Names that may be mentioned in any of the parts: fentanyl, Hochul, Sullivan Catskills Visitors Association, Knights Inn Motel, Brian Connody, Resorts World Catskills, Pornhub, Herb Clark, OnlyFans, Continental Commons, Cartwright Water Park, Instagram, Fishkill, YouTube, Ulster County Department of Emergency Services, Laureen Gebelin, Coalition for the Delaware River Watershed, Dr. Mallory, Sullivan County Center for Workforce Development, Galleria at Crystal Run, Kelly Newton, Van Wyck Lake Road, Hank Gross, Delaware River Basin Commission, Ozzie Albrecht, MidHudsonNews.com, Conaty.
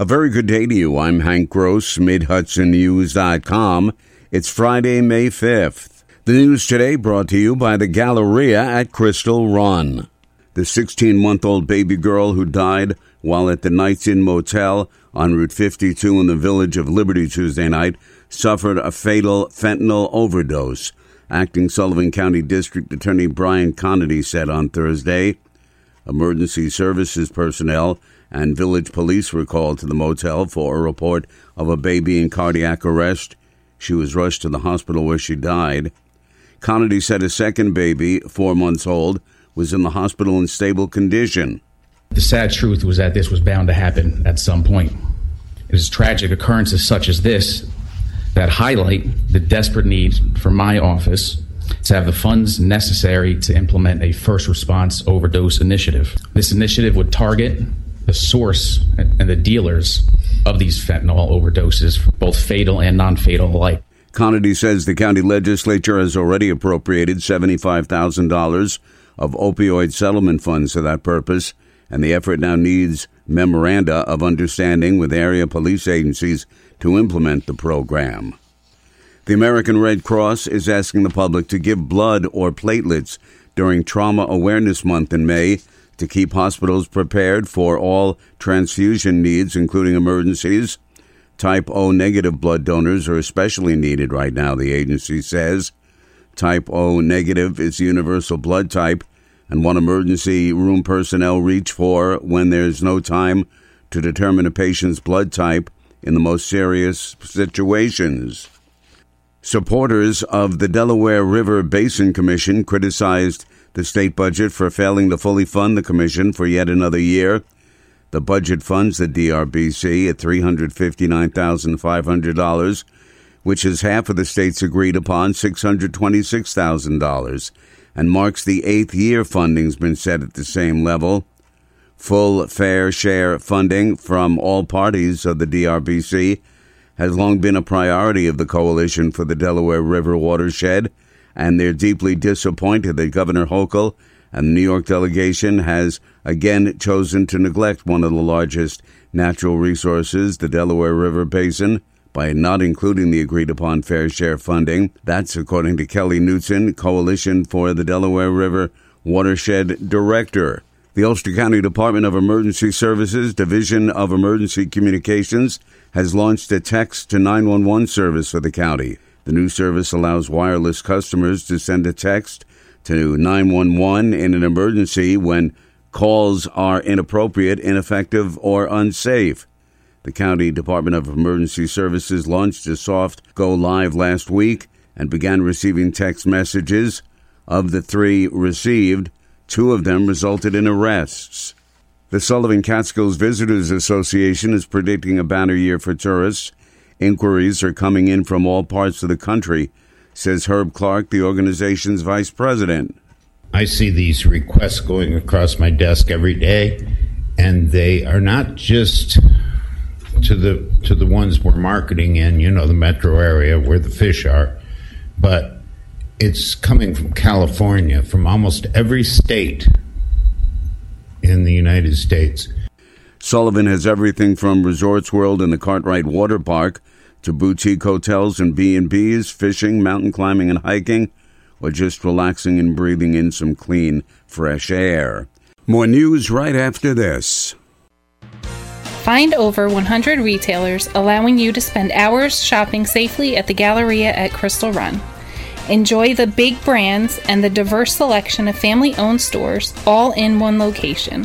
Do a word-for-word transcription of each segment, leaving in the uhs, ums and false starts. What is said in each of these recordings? A very good day to you. I'm Hank Gross, Mid Hudson News dot com. It's Friday, May fifth. The news today brought to you by the Galleria at Crystal Run. The sixteen-month-old baby girl who died while at the Knights Inn Motel on Route fifty-two in the village of Liberty Tuesday night suffered a fatal fentanyl overdose, acting Sullivan County District Attorney Brian Connody said on Thursday. Emergency services personnel and village police were called to the motel for a report of a baby in cardiac arrest. She was rushed to the hospital where she died. Conaty said a second baby, four months old, was in the hospital in stable condition. The sad truth was that this was bound to happen at some point. It is tragic occurrences such as this that highlight the desperate need for my office to have the funds necessary to implement a first response overdose initiative. This initiative would target the source and the dealers of these fentanyl overdoses, both fatal and non-fatal alike. Conaty says the county legislature has already appropriated seventy-five thousand dollars of opioid settlement funds for that purpose, and the effort now needs memoranda of understanding with area police agencies to implement the program. The American Red Cross is asking the public to give blood or platelets during Trauma Awareness Month in May to keep hospitals prepared for all transfusion needs, including emergencies. Type O negative blood donors are especially needed right now, the agency says. Type O negative is the universal blood type and one emergency room personnel reach for when there's no time to determine a patient's blood type in the most serious situations. Supporters of the Delaware River Basin Commission criticized the state budget for failing to fully fund the commission for yet another year. The budget funds the D R B C at three hundred fifty-nine thousand five hundred dollars, which is half of the state's agreed upon six hundred twenty-six thousand dollars, and marks the eighth year funding's been set at the same level. Full fair share funding from all parties of the D R B C has long been a priority of the Coalition for the Delaware River Watershed, and they're deeply disappointed that Governor Hochul and the New York delegation has again chosen to neglect one of the largest natural resources, the Delaware River Basin, by not including the agreed-upon fair share funding. That's according to Kelly Newton, Coalition for the Delaware River Watershed Director. The Ulster County Department of Emergency Services, Division of Emergency Communications, has launched a text-to nine one one service for the county. The new service allows wireless customers to send a text to nine one one in an emergency when calls are inappropriate, ineffective, or unsafe. The County Department of Emergency Services launched a soft go-live last week and began receiving text messages. Of the three received, two of them resulted in arrests. The Sullivan Catskills Visitors Association is predicting a banner year for tourists. Inquiries are coming in from all parts of the country, says Herb Clark, the organization's vice president. I see these requests going across my desk every day, and they are not just to the to the ones we're marketing in, you know, the metro area where the fish are, but it's coming from California, from almost every state in the United States. Sullivan has everything from Resorts World and the Cartwright Water Park to boutique hotels and B and B's, fishing, mountain climbing and hiking, or just relaxing and breathing in some clean, fresh air. More news right after this. Find over one hundred retailers allowing you to spend hours shopping safely at the Galleria at Crystal Run. Enjoy the big brands and the diverse selection of family-owned stores all in one location.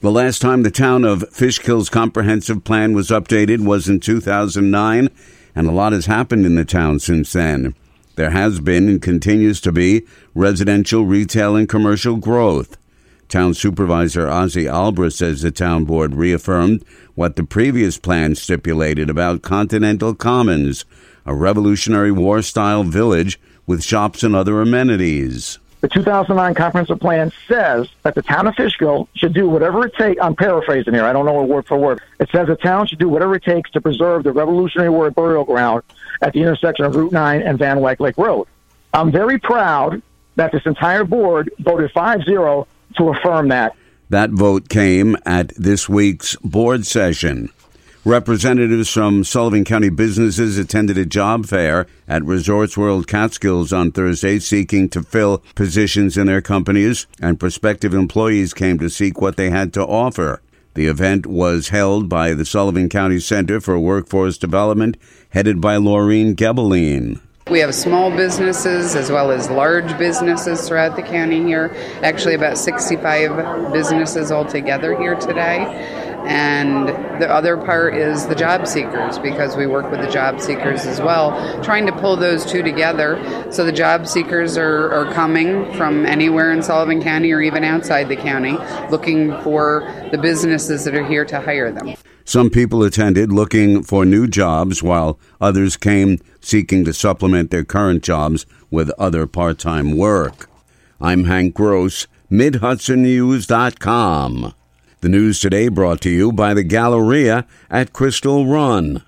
The last time the town of Fishkill's comprehensive plan was updated was in two thousand nine, and a lot has happened in the town since then. There has been and continues to be residential, retail, and commercial growth. Town Supervisor Ozzie Albrecht says the town board reaffirmed what the previous plan stipulated about Continental Commons, a Revolutionary War-style village with shops and other amenities. The two thousand nine comprehensive plan says that the town of Fishkill should do whatever it takes. I'm paraphrasing here. I don't know it word for word. It says the town should do whatever it takes to preserve the Revolutionary War burial ground at the intersection of Route nine and Van Wyck Lake Road. I'm very proud that this entire board voted five zero to affirm that. That vote came at this week's board session. Representatives from Sullivan County businesses attended a job fair at Resorts World Catskills on Thursday seeking to fill positions in their companies, and prospective employees came to seek what they had to offer. The event was held by the Sullivan County Center for Workforce Development, headed by Laureen Gebelin. We have small businesses as well as large businesses throughout the county here, actually about sixty-five businesses altogether here today. And the other part is the job seekers, because we work with the job seekers as well, trying to pull those two together. So the job seekers are, are coming from anywhere in Sullivan County or even outside the county, looking for the businesses that are here to hire them. Some people attended looking for new jobs, while others came seeking to supplement their current jobs with other part-time work. I'm Hank Gross, Mid Hudson News dot com. The news today brought to you by the Galleria at Crystal Run.